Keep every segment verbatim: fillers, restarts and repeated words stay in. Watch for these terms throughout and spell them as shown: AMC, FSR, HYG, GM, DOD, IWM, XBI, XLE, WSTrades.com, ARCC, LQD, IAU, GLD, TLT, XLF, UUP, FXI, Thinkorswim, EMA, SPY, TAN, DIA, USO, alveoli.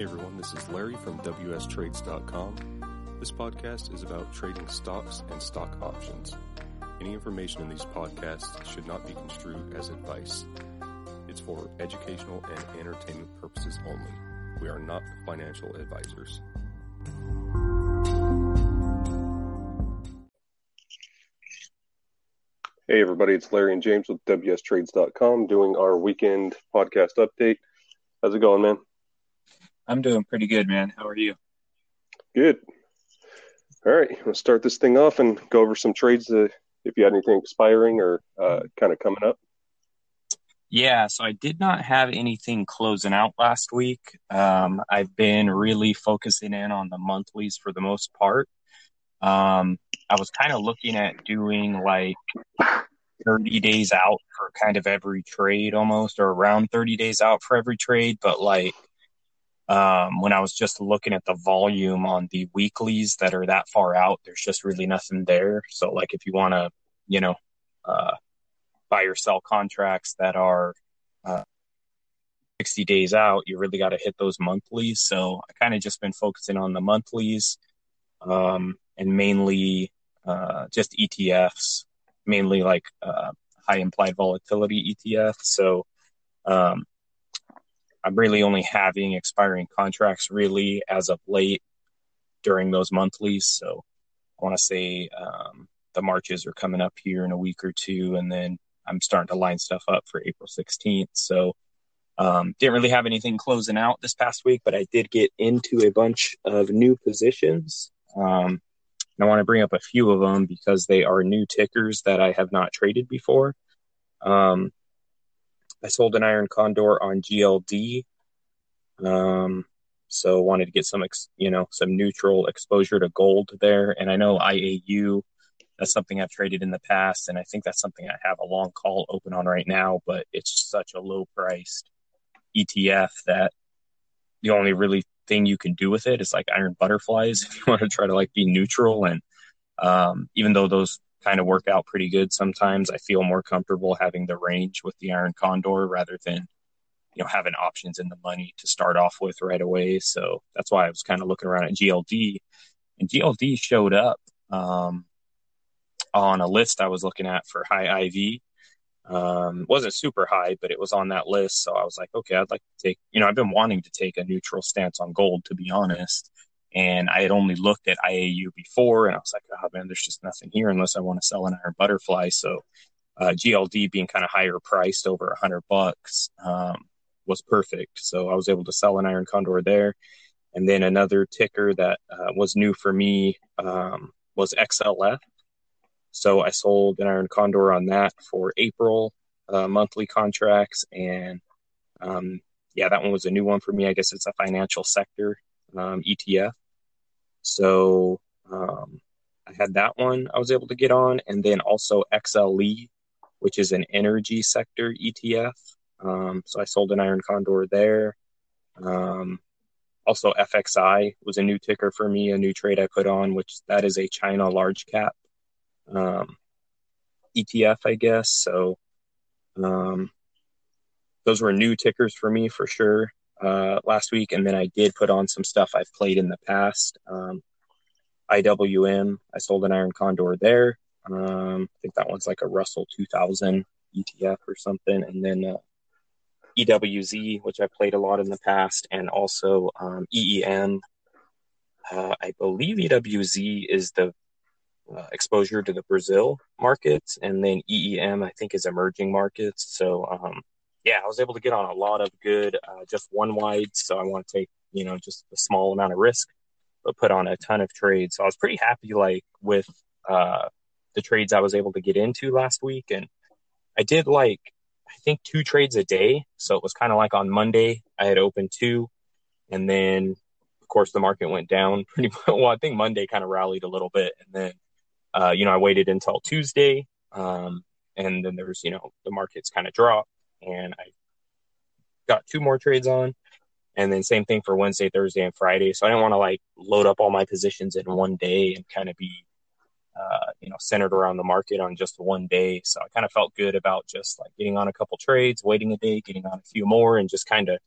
Hey everyone, this is Larry from W S Trades dot com. This podcast is about trading stocks and stock options. Any information in these podcasts should not be construed as advice. It's for educational and entertainment purposes only. We are not financial advisors. Hey everybody, it's Larry and James with W S Trades dot com doing our weekend podcast update. How's it going, man? I'm doing pretty good, man. How are you? Good. All right. Let's start this thing off and go over some trades to, if you had anything expiring or uh, kind of coming up. Yeah. So I did not have anything closing out last week. Um, I've been really focusing in on the monthlies for the most part. Um, I was kind of looking at doing like thirty days out for kind of every trade almost, or around thirty days out for every trade. But like, Um, when I was just looking at the volume on the weeklies that are that far out, there's just really nothing there. So like, if you want to, you know, uh, buy or sell contracts that are uh, sixty days out, you really got to hit those monthlies. So I kind of just been focusing on the monthlies um, and mainly uh, just E T Fs, mainly like uh, high implied volatility E T Fs. So, um, I'm really only having expiring contracts really as of late during those monthlies. So I want to say um, the Marches are coming up here in a week or two, and then I'm starting to line stuff up for April sixteenth. So um, didn't really have anything closing out this past week, but I did get into a bunch of new positions. Um, and I want to bring up a few of them because they are new tickers that I have not traded before. Um, I sold an iron condor on G L D, um, so wanted to get some, ex, you know, some neutral exposure to gold there. And I know I A U, that's something I've traded in the past, and I think that's something I have a long call open on right now. But it's such a low-priced E T F that the only really thing you can do with it is like iron butterflies if you want to try to like be neutral. And um, even though those kind of work out pretty good sometimes, I feel more comfortable having the range with the iron condor rather than, you know, having options in the money to start off with right away. So that's why I was kind of looking around at G L D, and G L D showed up um, on a list I was looking at for high I V. Um, wasn't super high, but it was on that list. So I was like, okay, I'd like to take, you know, I've been wanting to take a neutral stance on gold, to be honest. And I had only looked at I A U before, and I was like, oh, man, there's just nothing here unless I want to sell an iron butterfly. So uh, G L D being kind of higher priced over one hundred bucks um, was perfect. So I was able to sell an iron condor there. And then another ticker that uh, was new for me um, was X L F. So I sold an iron condor on that for April uh, monthly contracts. And, um, yeah, that one was a new one for me. I guess it's a financial sector um, E T F. So um, I had that one I was able to get on, and then also X L E, which is an energy sector E T F. Um, so I sold an iron condor there. Um, also F X I was a new ticker for me, a new trade I put on, which that is a China large cap um, E T F, I guess. So um, those were new tickers for me for sure. Uh, last week, and then I did put on some stuff I've played in the past. Um, I W M, I sold an iron condor there. Um, I think that one's like a Russell two thousand E T F or something. And then uh, E W Z, which I played a lot in the past, and also um, E E M. Uh, I believe E W Z is the uh, exposure to the Brazil markets, and then E E M, I think, is emerging markets. So, um, yeah, I was able to get on a lot of good, uh, just one wide. So I want to take, you know, just a small amount of risk, but put on a ton of trades. So I was pretty happy, like, with uh, the trades I was able to get into last week. And I did, like, I think two trades a day. So it was kind of like on Monday, I had opened two. And then, of course, the market went down pretty much. Well, I think Monday kind of rallied a little bit. And then, uh, you know, I waited until Tuesday. Um, and then there was, you know, the markets kind of dropped. And I got two more trades on, and then same thing for Wednesday, Thursday, and Friday. So I didn't want to like load up all my positions in one day and kind of be, uh, you know, centered around the market on just one day. So I kind of felt good about just like getting on a couple trades, waiting a day, getting on a few more, and just kind of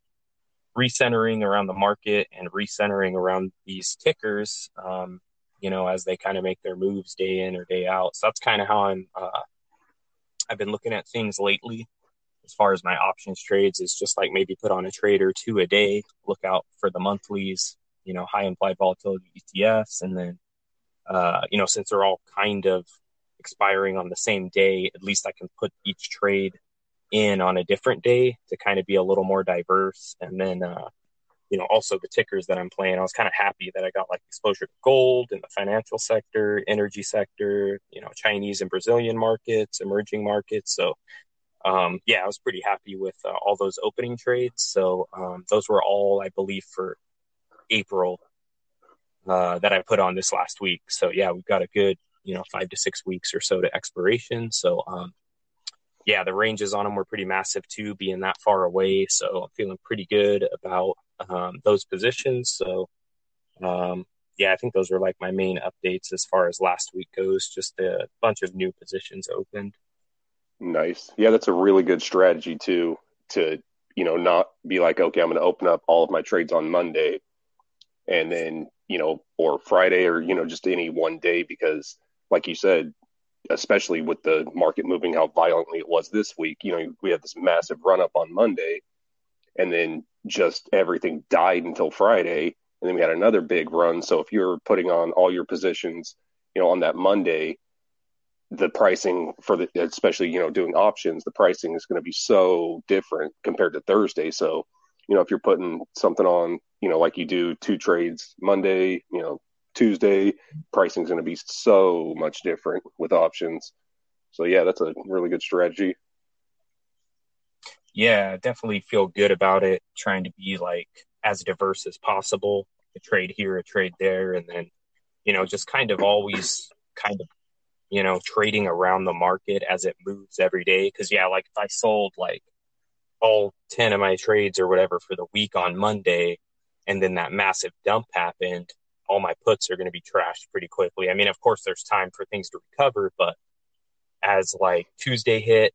recentering around the market and recentering around these tickers, um, you know, as they kind of make their moves day in or day out. So that's kind of how I'm, uh, I've been looking at things lately as far as my options trades. Is just like maybe put on a trade or two a day, look out for the monthlies, you know, high implied volatility E T Fs. And then, uh, you know, since they're all kind of expiring on the same day, at least I can put each trade in on a different day to kind of be a little more diverse. And then, uh, you know, also the tickers that I'm playing, I was kind of happy that I got like exposure to gold in the financial sector, energy sector, you know, Chinese and Brazilian markets, emerging markets. So, um, yeah, I was pretty happy with uh, all those opening trades. So um, those were all, I believe, for April uh, that I put on this last week. So, yeah, we've got a good, you know, five to six weeks or so to expiration. So, um, yeah, the ranges on them were pretty massive too, being that far away. So I'm feeling pretty good about um, those positions. So, um, yeah, I think those were like my main updates as far as last week goes, just a bunch of new positions opened. Nice. Yeah, that's a really good strategy too, to, you know, not be like, okay, I'm going to open up all of my trades on Monday and then, you know, or Friday or, you know, just any one day, because like you said, especially with the market moving how violently it was this week, you know, we had this massive run up on Monday and then just everything died until Friday. And then we had another big run. So if you're putting on all your positions, you know, on that Monday, the pricing for the, especially, you know, doing options, the pricing is going to be so different compared to Thursday. So, you know, if you're putting something on, you know, like you do two trades Monday, you know, Tuesday, pricing is going to be so much different with options. So yeah, that's a really good strategy. Yeah, definitely feel good about it. Trying to be like as diverse as possible, a trade here, a trade there. And then, you know, just kind of always kind of, you know, trading around the market as it moves every day. Cause yeah, like if I sold like all ten of my trades or whatever for the week on Monday, and then that massive dump happened, all my puts are going to be trashed pretty quickly. I mean, of course, there's time for things to recover, but as like Tuesday hit,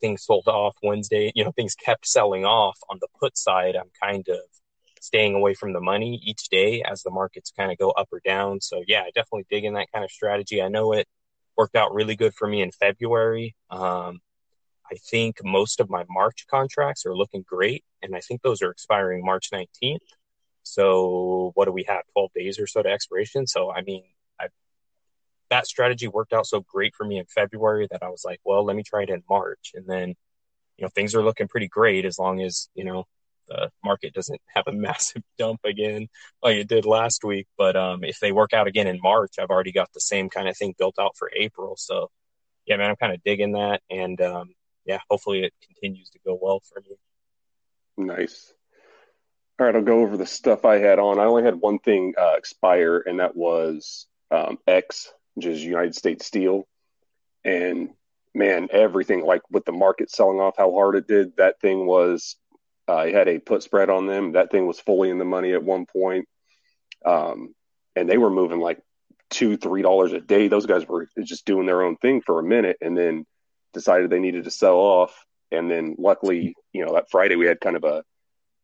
things sold off. Wednesday, you know, things kept selling off on the put side. I'm kind of staying away from the money each day as the markets kind of go up or down. So yeah, I definitely dig in that kind of strategy. I know it worked out really good for me in February. Um, I think most of my March contracts are looking great, and I think those are expiring March nineteenth. So what do we have, twelve days or so to expiration? So, I mean, I, that strategy worked out so great for me in February that I was like, well, let me try it in March. And then, you know, things are looking pretty great as long as, you know, the market doesn't have a massive dump again like it did last week. But um, if they work out again in March, I've already got the same kind of thing built out for April. So, yeah, man, I'm kind of digging that. And, um, yeah, hopefully it continues to go well for me. Nice. All right, I'll go over the stuff I had on. I only had one thing uh, expire, and that was um, X, which is United States Steel. And, man, everything, like with the market selling off how hard it did, that thing was uh, – I had a put spread on them. That thing was fully in the money at one point. Um, and they were moving like two dollars, three dollars a day. Those guys were just doing their own thing for a minute and then decided they needed to sell off. And then luckily, you know, that Friday we had kind of a –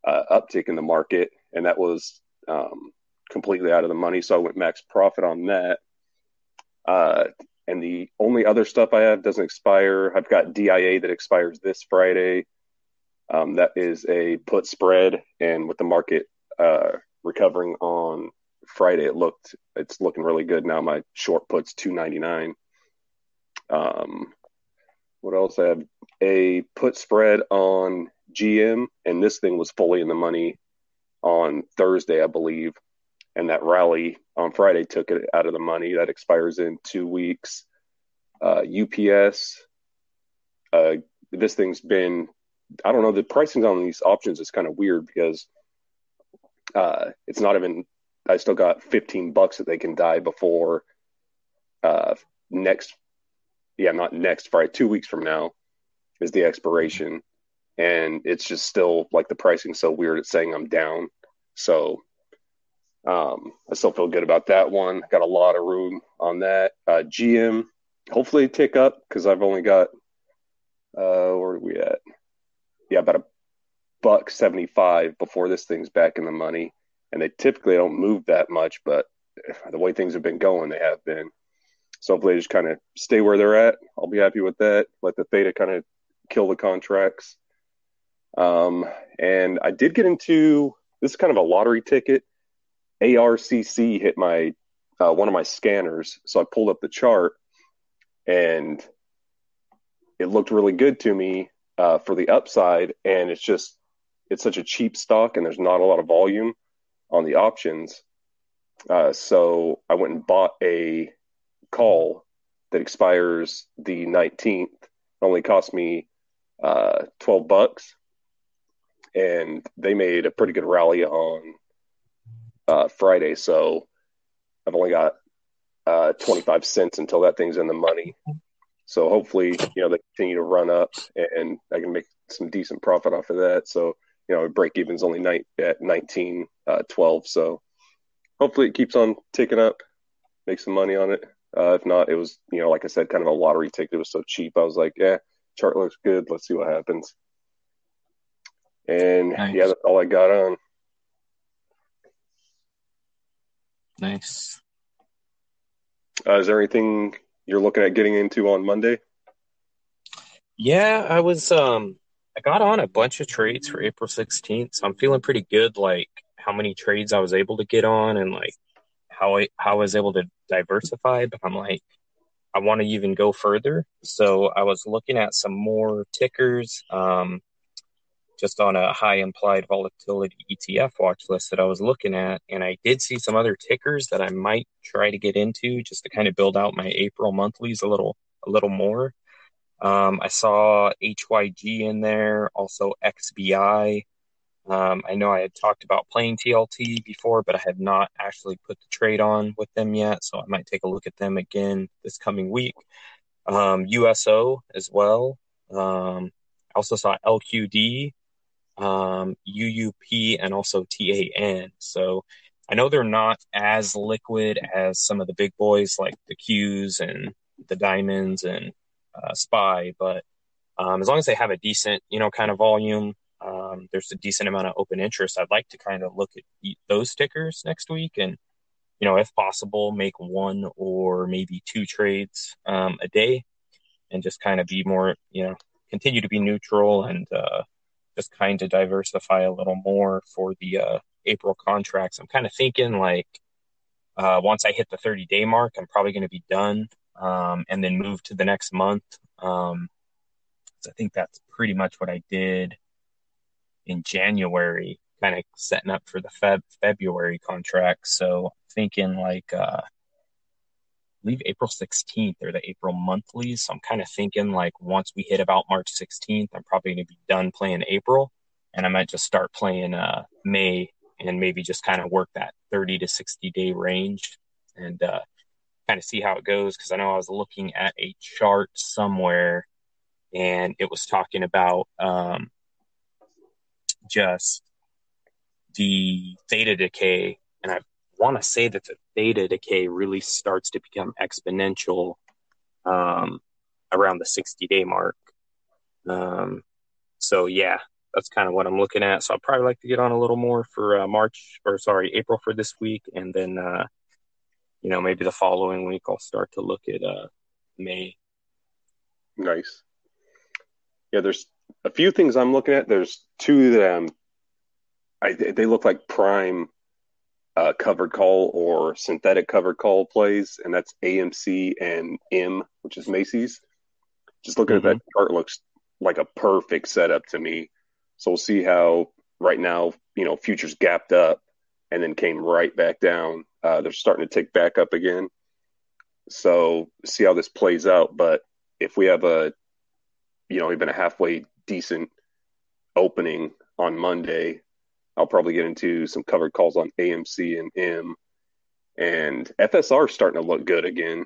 Uh, uptick in the market, and that was um, completely out of the money. So I went max profit on that. Uh, and the only other stuff I have doesn't expire. I've got D I A that expires this Friday. Um, that is a put spread, and with the market uh, recovering on Friday, it looked it's looking really good now. My short put's two ninety-nine. Um, what else? I have a put spread on G M, and this thing was fully in the money on Thursday, I believe, and that rally on Friday took it out of the money. That expires in two weeks. Uh, U P S, uh, this thing's been, I don't know, the pricing on these options is kind of weird because uh, it's not even, I still got fifteen bucks that they can die before uh, next, yeah, not next Friday, two weeks from now is the expiration. And it's just still like the pricing's so weird. It's saying I'm down. So um, I still feel good about that one. Got a lot of room on that. Uh, G M, hopefully tick up because I've only got, uh, where are we at? Yeah, about a buck seventy-five before this thing's back in the money. And they typically don't move that much, but the way things have been going, they have been. So hopefully they just kind of stay where they're at. I'll be happy with that. Let the theta kind of kill the contracts. Um, and I did get into, this is kind of a lottery ticket. A R C C hit my, uh, one of my scanners. So I pulled up the chart and it looked really good to me uh, for the upside. And it's just, it's such a cheap stock and there's not a lot of volume on the options. Uh, so I went and bought a call that expires the nineteenth. It only cost me uh, twelve bucks. And they made a pretty good rally on uh, Friday. So I've only got uh, twenty-five cents until that thing's in the money. So hopefully, you know, they continue to run up and I can make some decent profit off of that. So, you know, break even's only night at nineteen, uh, twelve. So hopefully it keeps on ticking up, make some money on it. Uh, if not, it was, you know, like I said, kind of a lottery ticket. It was so cheap. I was like, yeah, chart looks good. Let's see what happens. And nice. Yeah, that's all I got on. Nice. Uh, is there anything you're looking at getting into on Monday? Yeah, I was, um, I got on a bunch of trades for April sixteenth. So I'm feeling pretty good, like how many trades I was able to get on and like how I, how I was able to diversify. But I'm like, I want to even go further. So I was looking at some more tickers, um, just on a high implied volatility E T F watch list that I was looking at. And I did see some other tickers that I might try to get into just to kind of build out my April monthlies a little, a little more. Um, I saw H Y G in there, also X B I. Um, I know I had talked about playing T L T before, but I have not actually put the trade on with them yet. So I might take a look at them again this coming week. Um, U S O as well. Um, I also saw L Q D. Um, U U P and also T A N. So I know they're not as liquid as some of the big boys like the Qs and the Diamonds and uh, S P Y, but um, as long as they have a decent, you know, kind of volume, um, there's a decent amount of open interest. I'd like to kind of look at those tickers next week and, you know, if possible, make one or maybe two trades um, a day and just kind of be more, you know, continue to be neutral and, uh, just kind of diversify a little more for the uh, April contracts. I'm kind of thinking like uh, once I hit the thirty-day mark, I'm probably going to be done um, and then move to the next month. Um, so I think that's pretty much what I did in January, kind of setting up for the Feb- February contract. So I'm thinking like uh, leave April sixteenth or the April monthlies. So I'm kind of thinking like once we hit about March sixteenth, I'm probably going to be done playing April and I might just start playing uh, May and maybe just kind of work that thirty to sixty day range and uh, kind of see how it goes. Cause I know I was looking at a chart somewhere and it was talking about um, just the theta decay. And I've, want to say that the theta decay really starts to become exponential um, around the sixty-day mark. Um, so, yeah, that's kind of what I'm looking at. So I'll probably like to get on a little more for uh, March or, sorry, April for this week. And then, uh, you know, maybe the following week I'll start to look at uh, May. Nice. Yeah, there's a few things I'm looking at. There's two that I'm, I, they look like prime Uh, covered call or synthetic covered call plays, and that's A M C and M, which is Macy's. Just looking mm-hmm. at that chart looks like a perfect setup to me. So we'll see how right now, you know, futures gapped up and then came right back down. Uh, they're starting to tick back up again. So see how this plays out. But if we have a, you know, even a halfway decent opening on Monday, I'll probably get into some covered calls on A M C and M, and F S R starting to look good again.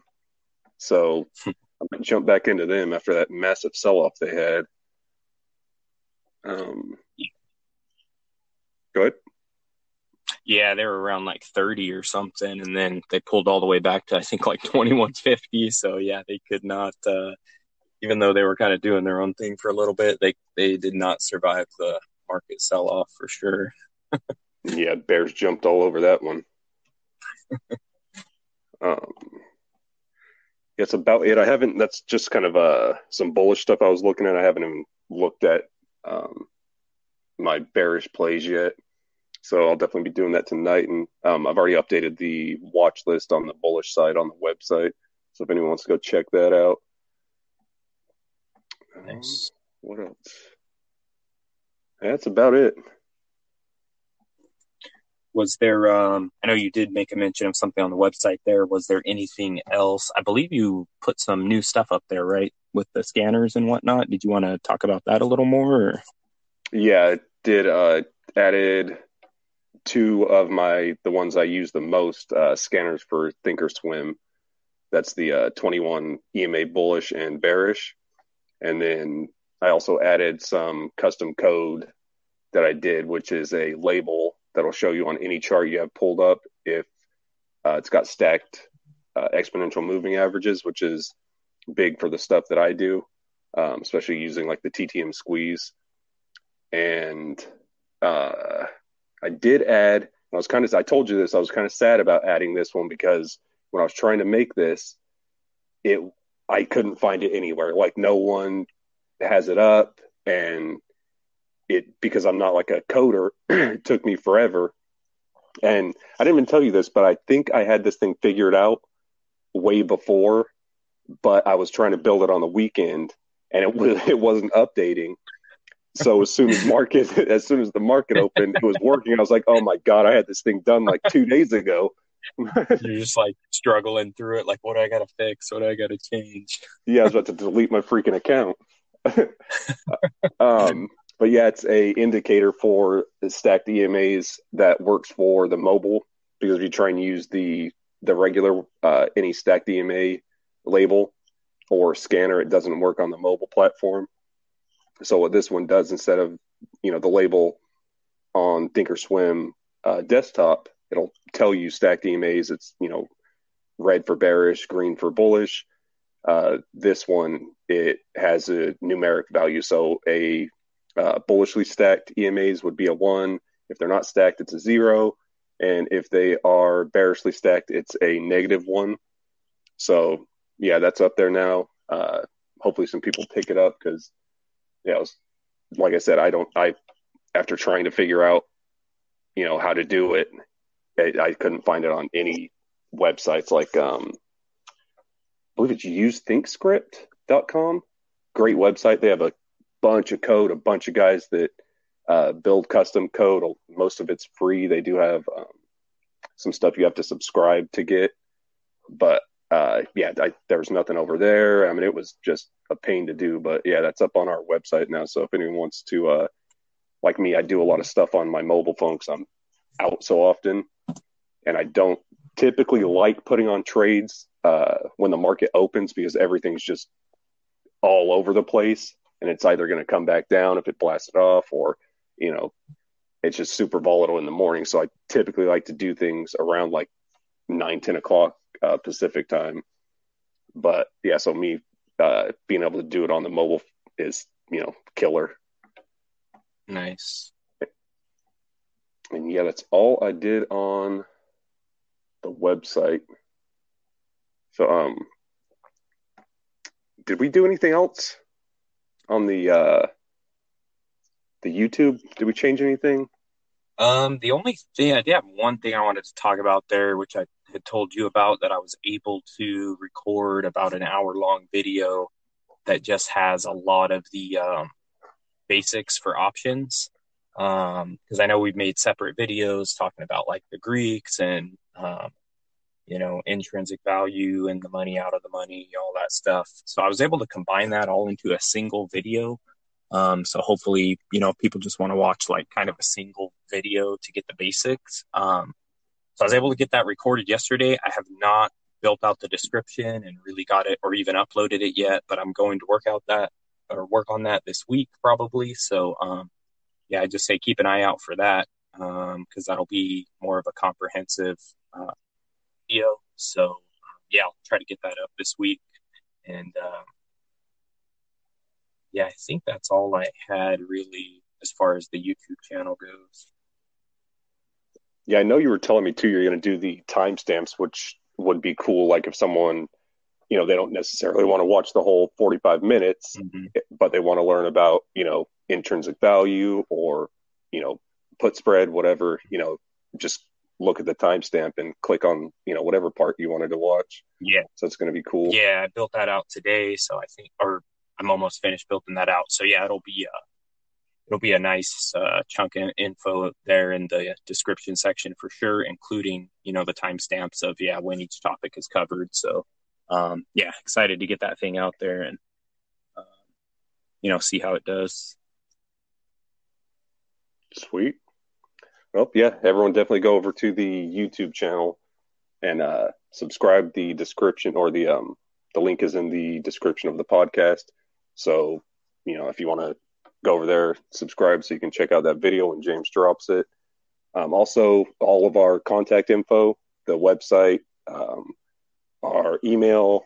So I'm going to jump back into them after that massive sell-off they had. Um, go ahead. Yeah, they were around like thirty or something, and then they pulled all the way back to I think like twenty-one fifty. So yeah, they could not, uh, even though they were kind of doing their own thing for a little bit, they they did not survive the market sell off for sure. Yeah, bears jumped all over that one. um, that's about it. I haven't. That's just kind of uh, some bullish stuff I was looking at. I haven't even looked at um, my bearish plays yet. So I'll definitely be doing that tonight. And um, I've already updated the watch list on the bullish side on the website. So if anyone wants to go check that out. Nice. Um, what else? That's about it. Was there, um, I know you did make a mention of something on the website there. Was there anything else? I believe you put some new stuff up there, right? With the scanners and whatnot. Did you want to talk about that a little more? Or? Yeah, I did. Uh, added two of my, the ones I use the most, uh, scanners for Thinkorswim. That's the uh, twenty-one E M A bullish and bearish. And then I also added some custom code that I did, which is a label that'll show you on any chart you have pulled up if uh, it's got stacked uh, exponential moving averages, which is big for the stuff that I do, um, especially using like the T T M squeeze. And uh, I did add, I was kind of, I told you this, I was kind of sad about adding this one because when I was trying to make this, it I couldn't find it anywhere. Like no one has it up, and it, because I'm not like a coder, it took me forever. And I didn't even tell you this, but I think I had this thing figured out way before, but I was trying to build it on the weekend and it was, it wasn't updating. So as soon as market, as soon as the market opened, it was working. I was like, oh my God, I had this thing done like two days ago. You're just like struggling through it. Like, what do I got to fix? What do I got to change? Yeah, I was about to delete my freaking account. um, But yeah, it's a indicator for the stacked E M As that works for the mobile, because if you try and use the the regular uh, any stacked E M A label or scanner, it doesn't work on the mobile platform. So what this one does, instead of, you know, the label on Thinkorswim uh, desktop, it'll tell you stacked E M As. It's, you know, red for bearish, green for bullish. Uh, this one, it has a numeric value. So a uh, bullishly stacked E M As would be a one. If they're not stacked, it's a zero. And if they are bearishly stacked, it's a negative one. So yeah, that's up there now. Uh, hopefully some people pick it up because, yeah, it was, like I said, I don't, I, after trying to figure out, you know, how to do it, I couldn't find it on any websites. Like, um, I believe it's use think script dot com. Great website. They have a bunch of code, a bunch of guys that uh, build custom code. Most of it's free. They do have um, some stuff you have to subscribe to get. But, uh, yeah, I, there was nothing over there. I mean, it was just a pain to do. But, yeah, that's up on our website now. So if anyone wants to, uh, like me, I do a lot of stuff on my mobile phone because I'm out so often. And I don't typically like putting on trades uh, when the market opens because everything's just all over the place. And it's either going to come back down if it blasts it off or, you know, it's just super volatile in the morning. So I typically like to do things around like nine, ten o'clock uh, Pacific time. But yeah, so me uh, being able to do it on the mobile is, you know, killer. Nice. And yeah, that's all I did on the website. So, um, did we do anything else on the uh, the YouTube? Did we change anything? Um, the only thing I did have one thing I wanted to talk about there, which I had told you about, that I was able to record about an hour long video that just has a lot of the um, basics for options. Um, cause I know we've made separate videos talking about like the Greeks and, um, you know, intrinsic value and the money out of the money, all that stuff. So I was able to combine that all into a single video. Um, so hopefully, you know, people just want to watch like kind of a single video to get the basics. Um, so I was able to get that recorded yesterday. I have not built out the description and really got it or even uploaded it yet, but I'm going to work out that or work on that this week probably. So, um, yeah, I just say keep an eye out for that because um, that'll be more of a comprehensive uh, video. So, yeah, I'll try to get that up this week. And, um, yeah, I think that's all I had really as far as the YouTube channel goes. Yeah, I know you were telling me, too, you're going to do the timestamps, which would be cool. Like if someone, you know, they don't necessarily want to watch the whole forty-five minutes, mm-hmm. but they want to learn about, you know, intrinsic value or, you know, put spread, whatever, you know, just look at the timestamp and click on, you know, whatever part you wanted to watch. Yeah. So it's going to be cool. Yeah, I built that out today. So I think, or I'm almost finished building that out. So yeah, it'll be a, it'll be a nice uh, chunk of info there in the description section for sure, including, you know, the timestamps of, yeah, when each topic is covered. So um, yeah, excited to get that thing out there and, uh, you know, see how it does. Sweet. Well, yeah, everyone definitely go over to the YouTube channel and uh, subscribe. The description or the um, the link is in the description of the podcast. So, you know, if you want to go over there, subscribe so you can check out that video when James drops it. Um, also, all of our contact info, the website, um, our email,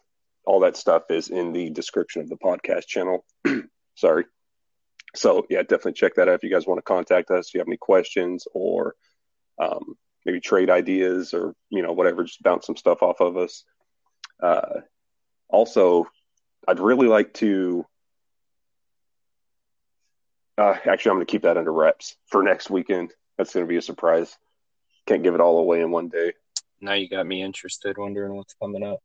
all that stuff is in the description of the podcast channel. Sorry. So, yeah, definitely check that out if you guys want to contact us, if you have any questions or um, maybe trade ideas or, you know, whatever, just bounce some stuff off of us. Uh, also, I'd really like to uh, – actually, I'm going to keep that under wraps for next weekend. That's going to be a surprise. Can't give it all away in one day. Now you got me interested, wondering what's coming up.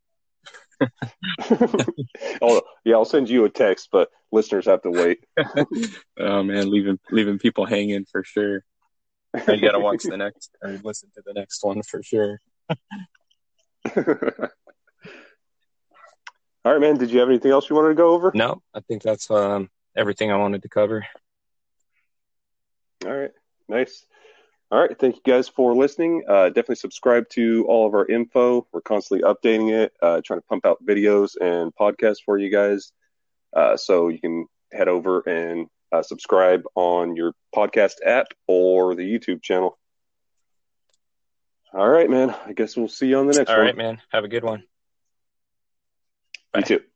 Oh yeah, I'll send you a text, but listeners have to wait. Oh man, leaving leaving people hanging for sure. You gotta watch the next or listen to the next one for sure. All right, man, did you have anything else you wanted to go over? No, I think that's um everything I wanted to cover. All right, nice. All right. Thank you guys for listening. Uh, definitely subscribe to all of our info. We're constantly updating it, uh, trying to pump out videos and podcasts for you guys. Uh, so you can head over and uh, subscribe on your podcast app or the YouTube channel. All right, man. I guess we'll see you on the next one. All right, man. Have a good one. Bye. You too.